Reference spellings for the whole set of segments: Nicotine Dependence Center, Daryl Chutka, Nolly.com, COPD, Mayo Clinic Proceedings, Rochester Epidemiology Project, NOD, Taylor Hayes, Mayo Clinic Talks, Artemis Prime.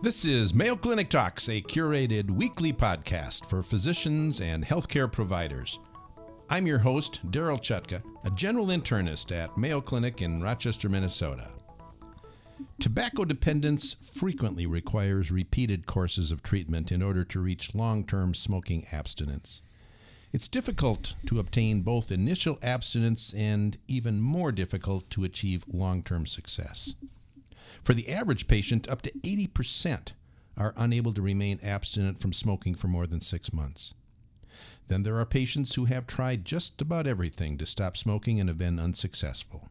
This is Mayo Clinic Talks, a curated weekly podcast for physicians and healthcare providers. I'm your host, Daryl Chutka, a general internist at Mayo Clinic in Rochester, Minnesota. Tobacco dependence frequently requires repeated courses of treatment in order to reach long-term smoking abstinence. It's difficult to obtain both initial abstinence and even more difficult to achieve long-term success. For the average patient, up to 80% are unable to remain abstinent from smoking for more than 6 months. Then there are patients who have tried just about everything to stop smoking and have been unsuccessful.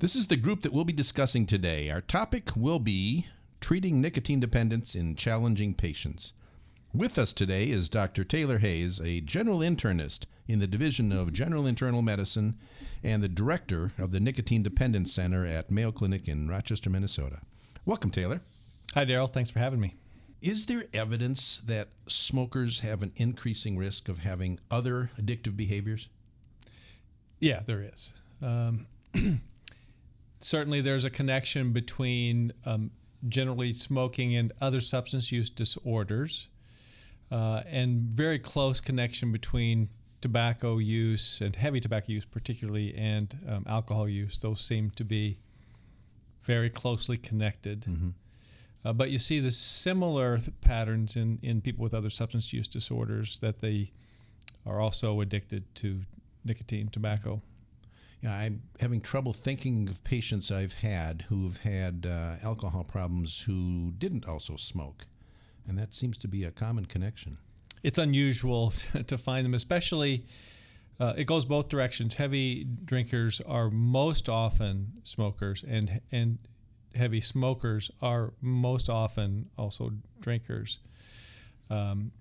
This is the group that we'll be discussing today. Our topic will be treating nicotine dependence in challenging patients. With us today is Dr. Taylor Hayes, a general internist in the Division of General Internal Medicine and the director of the Nicotine Dependence Center at Mayo Clinic in Rochester, Minnesota. Welcome, Taylor. Hi, Daryl. Thanks for having me. Is there evidence that smokers have an increasing risk of having other addictive behaviors? Yeah, there is. Certainly there's a connection between generally smoking and other substance use disorders, and very close connection between tobacco use and heavy tobacco use particularly and alcohol use. Those seem to be very closely connected. Mm-hmm. But you see the similar patterns in people with other substance use disorders, that they are also addicted to nicotine, tobacco. Yeah, I'm having trouble thinking of patients I've had who've had alcohol problems who didn't also smoke, and that seems to be a common connection. It's unusual to find them, especially it goes both directions. Heavy drinkers are most often smokers, and heavy smokers are most often also drinkers. And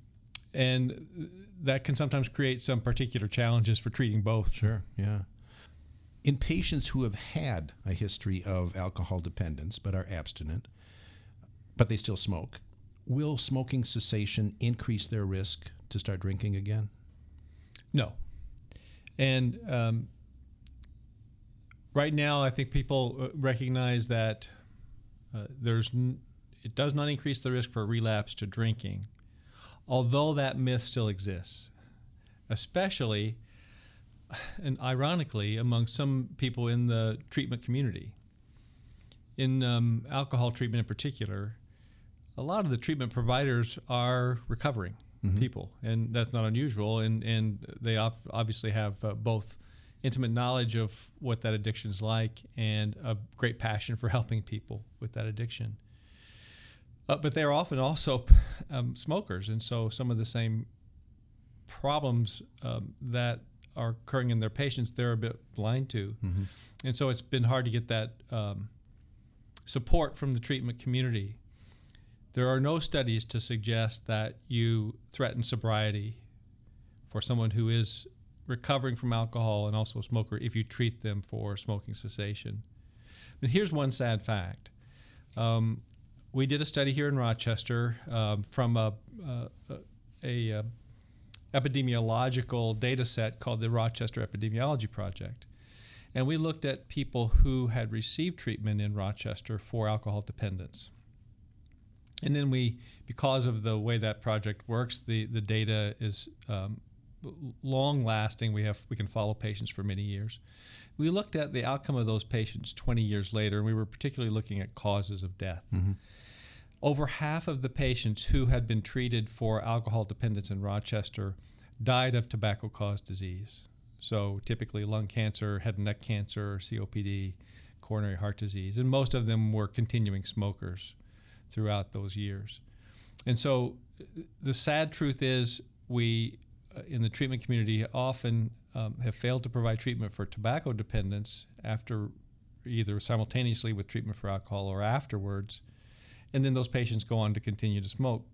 that can sometimes create some particular challenges for treating both. Sure, yeah. In patients who have had a history of alcohol dependence but are abstinent, but they still smoke, will smoking cessation increase their risk to start drinking again? No. And right now, I think people recognize that it does not increase the risk for relapse to drinking, although that myth still exists, especially and ironically among some people in the treatment community. In alcohol treatment in particular, a lot of the treatment providers are recovering mm-hmm. people, and that's not unusual, and they obviously have both intimate knowledge of what that addiction's like and a great passion for helping people with that addiction. But they're often also smokers, and so some of the same problems that are occurring in their patients, they're a bit blind to. Mm-hmm. And so it's been hard to get that support from the treatment community. There are no studies to suggest that you threaten sobriety for someone who is recovering from alcohol and also a smoker if you treat them for smoking cessation. But here's one sad fact. We did a study here in Rochester from a epidemiological data set called the Rochester Epidemiology Project. And we looked at people who had received treatment in Rochester for alcohol dependence. And then we, because of the way that project works, the data is long lasting. We can follow patients for many years. We looked at the outcome of those patients 20 years later, and we were particularly looking at causes of death. Mm-hmm. Over half of the patients who had been treated for alcohol dependence in Rochester died of tobacco-caused disease. So typically lung cancer, head and neck cancer, COPD, coronary heart disease, and most of them were continuing smokers throughout those years. And so the sad truth is we in the treatment community often have failed to provide treatment for tobacco dependence after either simultaneously with treatment for alcohol or afterwards. And then those patients go on to continue to smoke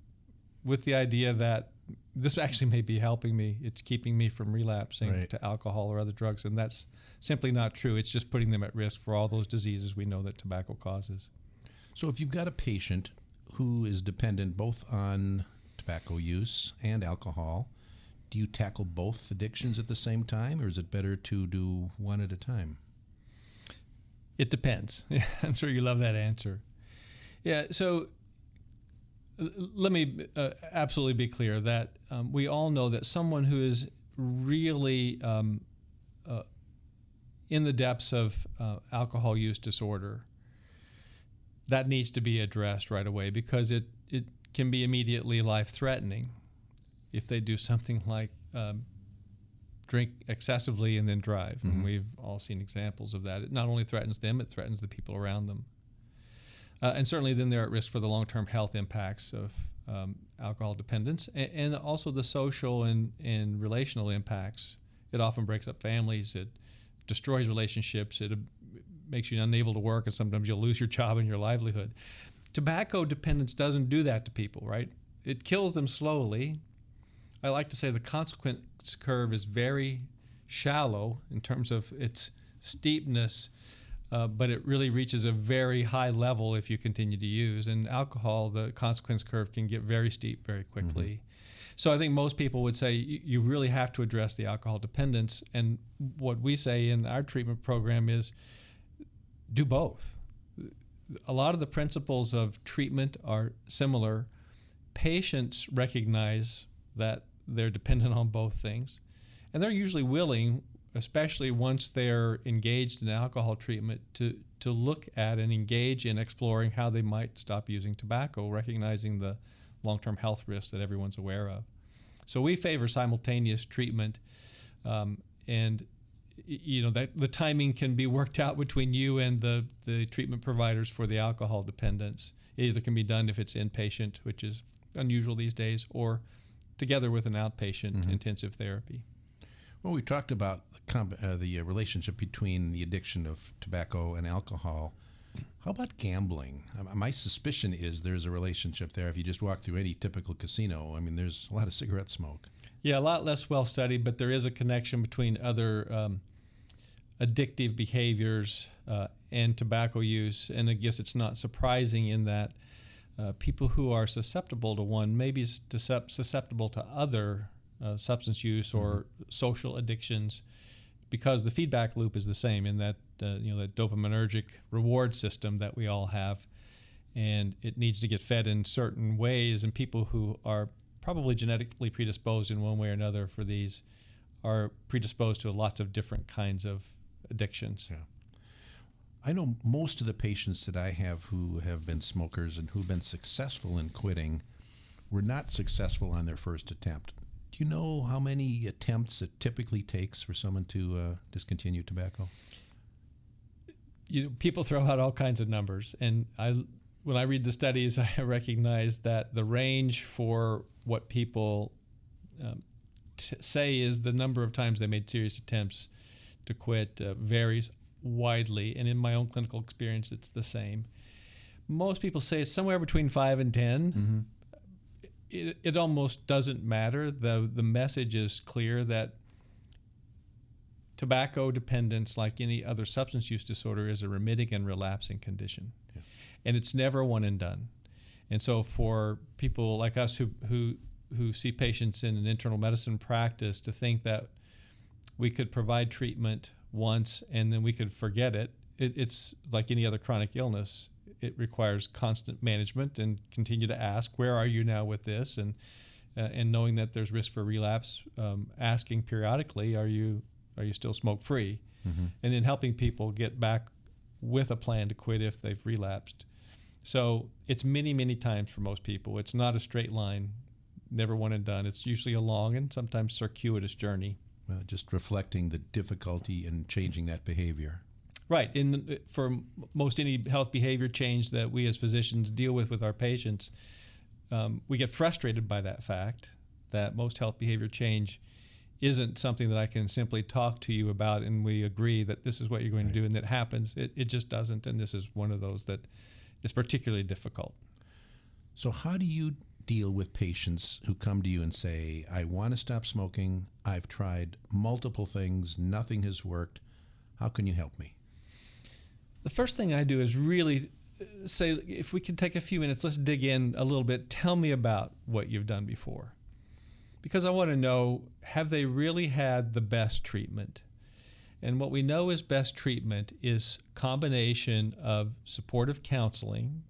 with the idea that this actually may be helping me. It's keeping me from relapsing right. to alcohol or other drugs. And that's simply not true. It's just putting them at risk for all those diseases we know that tobacco causes. So if you've got a patient who is dependent both on tobacco use and alcohol, do you tackle both addictions at the same time, or is it better to do one at a time? It depends. Yeah, I'm sure you love that answer. Yeah, so let me absolutely be clear that we all know that someone who is really in the depths of alcohol use disorder, that needs to be addressed right away, because it can be immediately life-threatening if they do something like drink excessively and then drive. Mm-hmm. And we've all seen examples of that. It not only threatens them, it threatens the people around them. And certainly then they're at risk for the long-term health impacts of alcohol dependence, and also the social and relational impacts. It often breaks up families. It destroys relationships. It makes you unable to work, and sometimes you'll lose your job and your livelihood. Tobacco dependence doesn't do that to people, right? It kills them slowly. I like to say the consequence curve is very shallow in terms of its steepness, but it really reaches a very high level if you continue to use. And alcohol, the consequence curve can get very steep very quickly. Mm-hmm. So I think most people would say you really have to address the alcohol dependence. And what we say in our treatment program is do both. A lot of the principles of treatment are similar. Patients recognize that they're dependent on both things, and they're usually willing, especially once they're engaged in alcohol treatment, to look at and engage in exploring how they might stop using tobacco, recognizing the long-term health risks that everyone's aware of. So we favor simultaneous treatment, and you know that the timing can be worked out between you and the treatment providers for the alcohol dependence. It either can be done if it's inpatient, which is unusual these days, or together with an outpatient mm-hmm. intensive therapy. Well, we talked about the relationship between the addiction of tobacco and alcohol. How about gambling? My suspicion is there's a relationship there. If you just walk through any typical casino, I mean, there's a lot of cigarette smoke. Yeah, a lot less well studied, but there is a connection between other addictive behaviors and tobacco use. And I guess it's not surprising in that people who are susceptible to one may be susceptible to other substance use or mm-hmm. social addictions, because the feedback loop is the same in that that dopaminergic reward system that we all have, and it needs to get fed in certain ways. And people who are probably genetically predisposed in one way or another for these are predisposed to lots of different kinds of addictions. Yeah. I know most of the patients that I have who have been smokers and who've been successful in quitting were not successful on their first attempt. Do you know how many attempts it typically takes for someone to discontinue tobacco? You know, people throw out all kinds of numbers, and when I read the studies, I recognize that the range for what people say is the number of times they made serious attempts to quit varies widely, and in my own clinical experience, it's the same. Most people say it's somewhere between 5 and 10. Mm-hmm. It almost doesn't matter. The message is clear that tobacco dependence, like any other substance use disorder, is a remitting and relapsing condition. Yeah. And it's never one and done. And so for people like us who see patients in an internal medicine practice, to think that we could provide treatment once and then we could forget it. It's like any other chronic illness. It requires constant management and continue to ask, where are you now with this? And knowing that there's risk for relapse, asking periodically, are you still smoke free? Mm-hmm. And then helping people get back with a plan to quit if they've relapsed. So it's many, many times for most people. It's not a straight line, never one and done. It's usually a long and sometimes circuitous journey. Well, just reflecting the difficulty in changing that behavior. Right. And for most any health behavior change that we as physicians deal with our patients, we get frustrated by that fact that most health behavior change isn't something that I can simply talk to you about and we agree that this is what you're going right. to do, and that happens. It just doesn't, and this is one of those that is particularly difficult. So how do you deal with patients who come to you and say, I want to stop smoking, I've tried multiple things, nothing has worked, how can you help me? The first thing I do is really say, if we can take a few minutes, let's dig in a little bit. Tell me about what you've done before, because I want to know, have they really had the best treatment? And what we know is best treatment is combination of supportive counseling,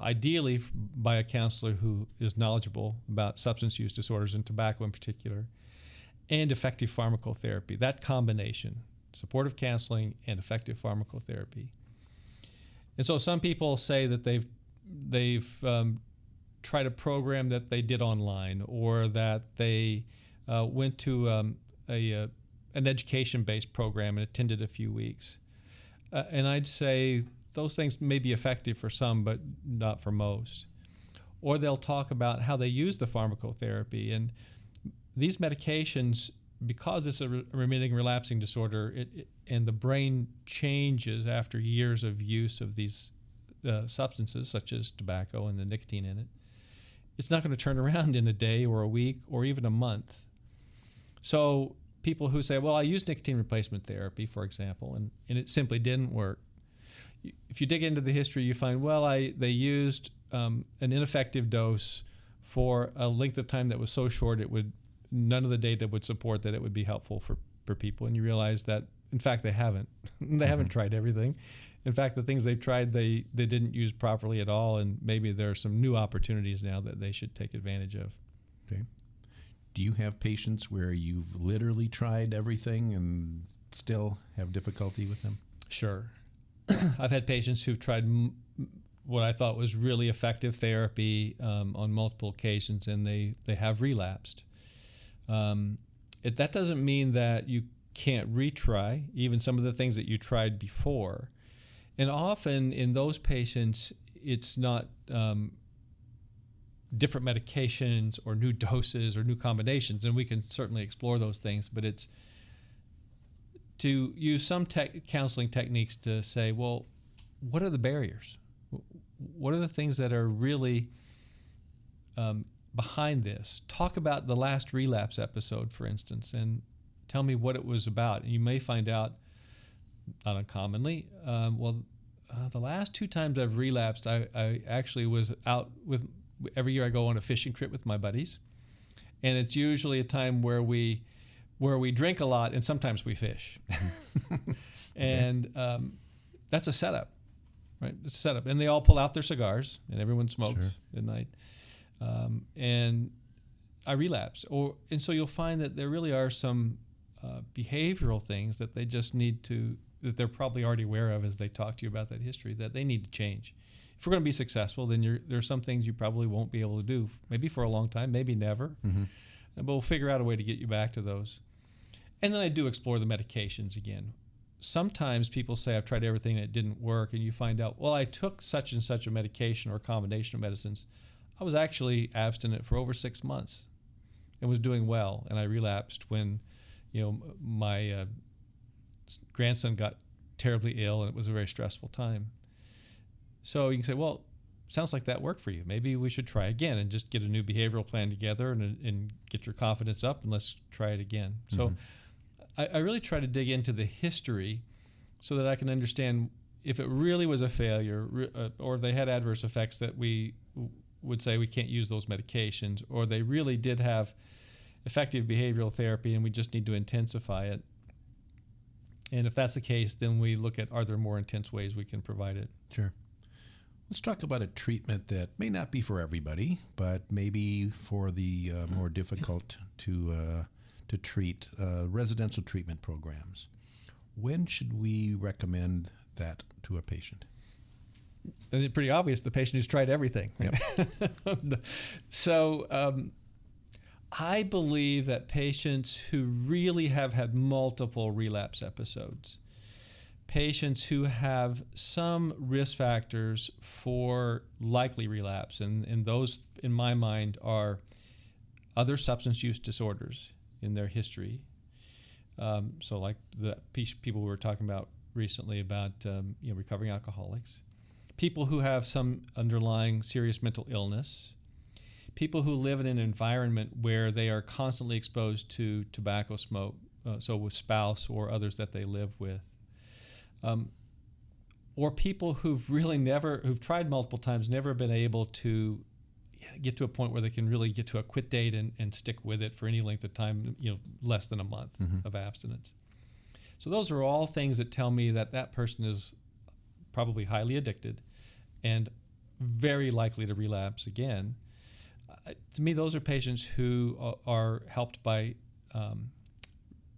ideally by a counselor who is knowledgeable about substance use disorders and tobacco in particular, and effective pharmacotherapy. That combination, supportive counseling and effective pharmacotherapy. And so some people say that they've tried a program that they did online, or that they went to an education-based program and attended a few weeks. And I'd say those things may be effective for some, but not for most. Or they'll talk about how they use the pharmacotherapy. And these medications, because it's a remitting relapsing disorder, and the brain changes after years of use of these substances, such as tobacco and the nicotine in it, it's not going to turn around in a day or a week or even a month. So people who say, well, I used nicotine replacement therapy, for example, and it simply didn't work. If you dig into the history, you find, well, they used an ineffective dose for a length of time that was so short none of the data would support that it would be helpful for people. And you realize that, in fact, they haven't. They haven't tried everything. In fact, the things they've tried, they didn't use properly at all, and maybe there are some new opportunities now that they should take advantage of. Okay. Do you have patients where you've literally tried everything and still have difficulty with them? Sure. I've had patients who've tried what I thought was really effective therapy on multiple occasions, and they have relapsed. That doesn't mean that you can't retry even some of the things that you tried before. And often in those patients, it's not different medications or new doses or new combinations, and we can certainly explore those things, but it's to use some counseling techniques to say, well, what are the barriers? What are the things that are really behind this? Talk about the last relapse episode, for instance, and tell me what it was about. And you may find out, not uncommonly, the last two times I've relapsed, I actually was out with, every year I go on a fishing trip with my buddies, and it's usually a time where we drink a lot and sometimes we fish. And that's a setup, right? It's a setup. And they all pull out their cigars and everyone smokes at night. And I relapsed. And so you'll find that there really are some behavioral things that they just need to, that they're probably already aware of as they talk to you about that history, that they need to change. If we're going to be successful, then there are some things you probably won't be able to do, maybe for a long time, maybe never. Mm-hmm. But we'll figure out a way to get you back to those. And then I do explore the medications again. Sometimes people say, I've tried everything and it didn't work, and you find out, well, I took such and such a medication or a combination of medicines. I was actually abstinent for over 6 months and was doing well, and I relapsed when my grandson got terribly ill, and it was a very stressful time. So you can say, well, sounds like that worked for you. Maybe we should try again and just get a new behavioral plan together and get your confidence up, and let's try it again. Mm-hmm. So I really try to dig into the history so that I can understand if it really was a failure or they had adverse effects that we would say we can't use those medications, or they really did have effective behavioral therapy and we just need to intensify it. And if that's the case, then we look at, are there more intense ways we can provide it? Sure. Let's talk about a treatment that may not be for everybody, but maybe for the more difficult to treat, residential treatment programs. When should we recommend that to a patient? And it's pretty obvious, the patient who's tried everything. Yep. So I believe that patients who really have had multiple relapse episodes, patients who have some risk factors for likely relapse, and those, in my mind, are other substance use disorders in their history. So like the people we were talking about recently about recovering alcoholics, people who have some underlying serious mental illness, people who live in an environment where they are constantly exposed to tobacco smoke, so with spouse or others that they live with, or people who've tried multiple times, never been able to get to a point where they can really get to a quit date and stick with it for any length of time, less than a month of abstinence. So those are all things that tell me that that person is probably highly addicted and very likely to relapse again. To me, those are patients who are helped by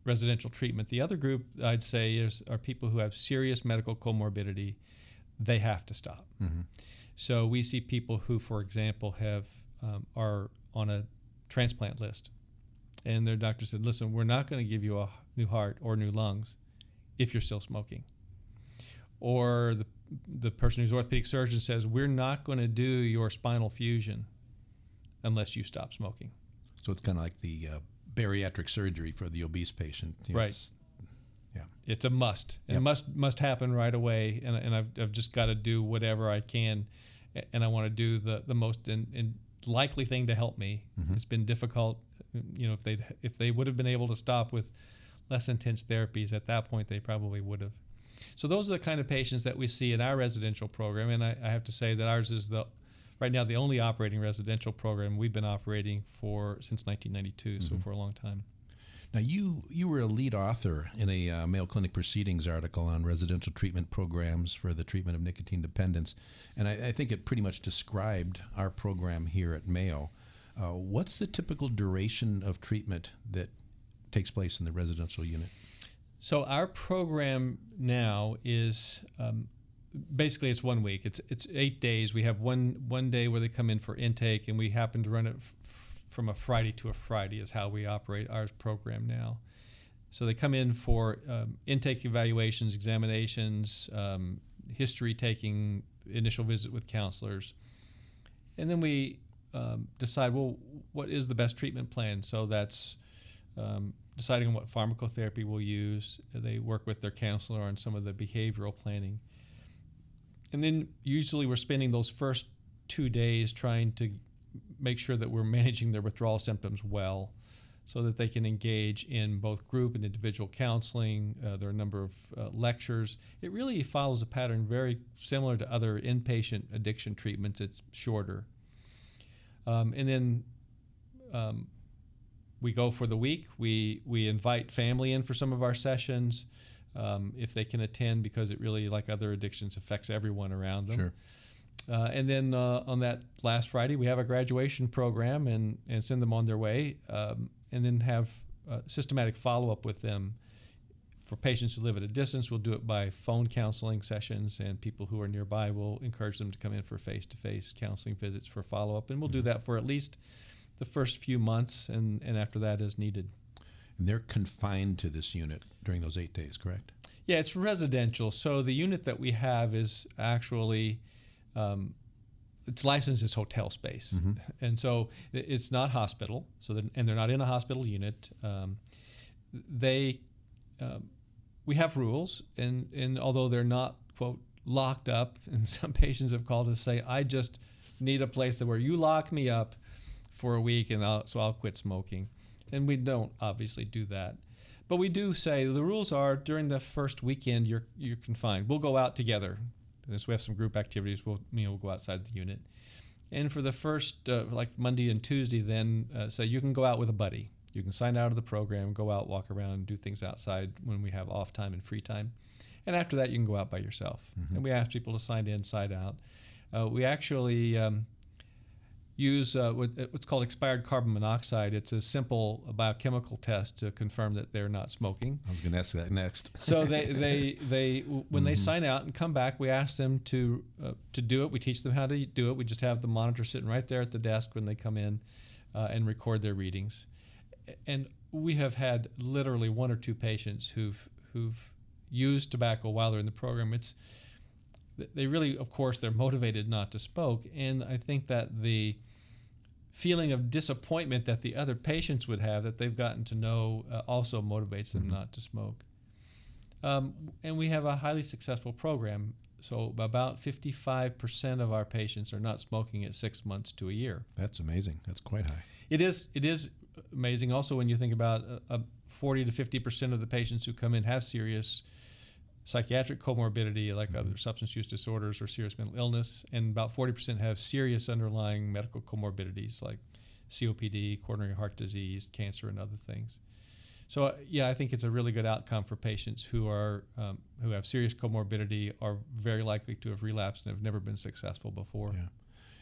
residential treatment. The other group I'd say are people who have serious medical comorbidity. They have to stop. Mm-hmm. So we see people who, for example, have are on a transplant list, and their doctor said, listen, we're not going to give you a new heart or new lungs if you're still smoking. Or the person who's orthopedic surgeon says, we're not going to do your spinal fusion unless you stop smoking. So it's kind of like the bariatric surgery for the obese patient. You know, right. It's a must. It must happen right away, and I've just got to do whatever I can, and I want to do the most and likely thing to help me. Mm-hmm. It's been difficult. You know, if they would have been able to stop with less intense therapies at that point, they probably would have. So those are the kind of patients that we see in our residential program, and I have to say that ours is right now the only operating residential program. We've been operating since 1992, mm-hmm. so for a long time. Now, you were a lead author in a Mayo Clinic Proceedings article on residential treatment programs for the treatment of nicotine dependence, and I think it pretty much described our program here at Mayo. What's the typical duration of treatment that takes place in the residential unit? So our program now is basically it's 1 week. It's 8 days. We have one day where they come in for intake, and we happen to run it from a Friday to a Friday is how we operate our program now. So they come in for intake evaluations, examinations, history taking, initial visit with counselors. And then we decide, well, what is the best treatment plan? So that's deciding on what pharmacotherapy we'll use. They work with their counselor on some of the behavioral planning. And then usually we're spending those first 2 days trying to make sure that we're managing their withdrawal symptoms well so that they can engage in both group and individual counseling. There are a number of lectures. It really follows a pattern very similar to other inpatient addiction treatments. It's shorter. And then we go for the week. We invite family in for some of our sessions if they can attend, because it really, like other addictions, affects everyone around them. Sure. And then on that last Friday, we have a graduation program and send them on their way, and then have systematic follow-up with them. For patients who live at a distance, we'll do it by phone counseling sessions, and people who are nearby will encourage them to come in for face-to-face counseling visits for follow-up. And we'll do that for at least the first few months, and after that as needed. And they're confined to this unit during those 8 days, correct? Yeah, it's residential. So the unit that we have is actually... it's licensed as hotel space, mm-hmm. and so it's not hospital. And they're not in a hospital unit. We have rules, and although they're not quote locked up, and some patients have called us say, I just need a place where you lock me up for a week, so I'll quit smoking, and we don't obviously do that. But we do say the rules are during the first weekend you're confined. We'll go out together. So we have some group activities. We'll go outside the unit, and for the first like Monday and Tuesday, then say you can go out with a buddy. You can sign out of the program, go out, walk around, do things outside when we have off time and free time, and after that you can go out by yourself. Mm-hmm. And we ask people to sign in, sign out. We actually use what's called expired carbon monoxide. It's a simple biochemical test to confirm that they're not smoking. I was going to ask that next. So they when mm-hmm. they sign out and come back, we ask them to do it. We teach them how to do it. We just have the monitor sitting right there at the desk when they come in and record their readings. And we have had literally one or two patients who've used tobacco while they're in the program. They really, of course, they're motivated not to smoke, and I think that the feeling of disappointment that the other patients would have that they've gotten to know also motivates them mm-hmm. not to smoke. And we have a highly successful program, so about 55% of our patients are not smoking at 6 months to a year. That's amazing. That's quite high. It is amazing. Also, when you think about 40 to 50% of the patients who come in have serious psychiatric comorbidity like mm-hmm. other substance use disorders or serious mental illness, and about 40% have serious underlying medical comorbidities like COPD, coronary heart disease, cancer, and other things. So yeah, I think it's a really good outcome for patients who are who have serious comorbidity, are very likely to have relapsed and have never been successful before. Yeah.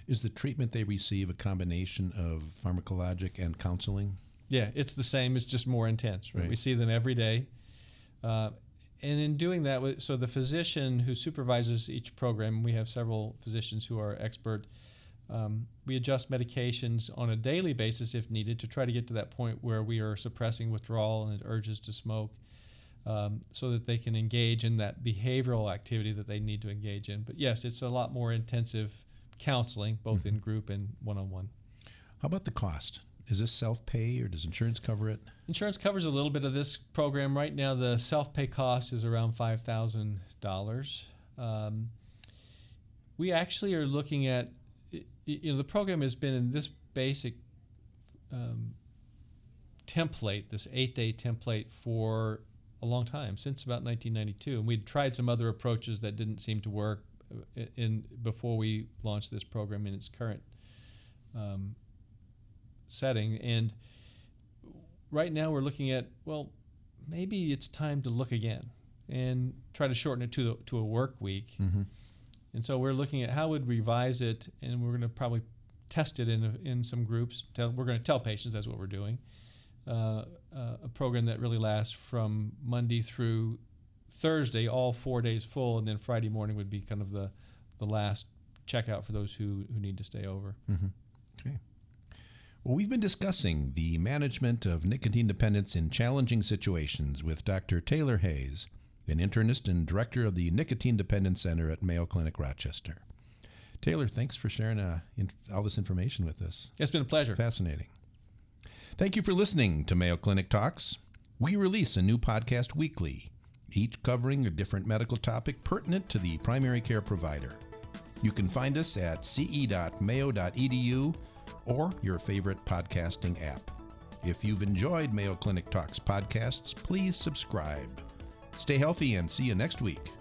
Is the treatment they receive a combination of pharmacologic and counseling? Yeah, it's the same. It's just more intense. Right? Right. We see them every day. And in doing that, so the physician who supervises each program, we have several physicians who are expert. We adjust medications on a daily basis if needed to try to get to that point where we are suppressing withdrawal and urges to smoke, so that they can engage in that behavioral activity that they need to engage in. But yes, it's a lot more intensive counseling, both in group and one-on-one. How about the cost? Is this self-pay or does insurance cover it? Insurance covers a little bit of this program. Right now, the self-pay cost is around $5,000. We actually are looking at, you know, the program has been in this basic template, this 8-day template for a long time, since about 1992. And we'd tried some other approaches that didn't seem to work before we launched this program in its current setting. And right now we're looking at, well, maybe it's time to look again and try to shorten it to a work week. Mm-hmm. And so we're looking at how would we revise it, and we're going to probably test it in some groups. We're going to tell patients that's what we're doing. A program that really lasts from Monday through Thursday, all 4 days full, and then Friday morning would be kind of the last checkout for those who need to stay over. Mm-hmm. Okay. Well, we've been discussing the management of nicotine dependence in challenging situations with Dr. Taylor Hayes, an internist and director of the Nicotine Dependence Center at Mayo Clinic, Rochester. Taylor, thanks for sharing all this information with us. It's been a pleasure. Fascinating. Thank you for listening to Mayo Clinic Talks. We release a new podcast weekly, each covering a different medical topic pertinent to the primary care provider. You can find us at ce.mayo.edu or your favorite podcasting app. If you've enjoyed Mayo Clinic Talks podcasts, please subscribe. Stay healthy and see you next week.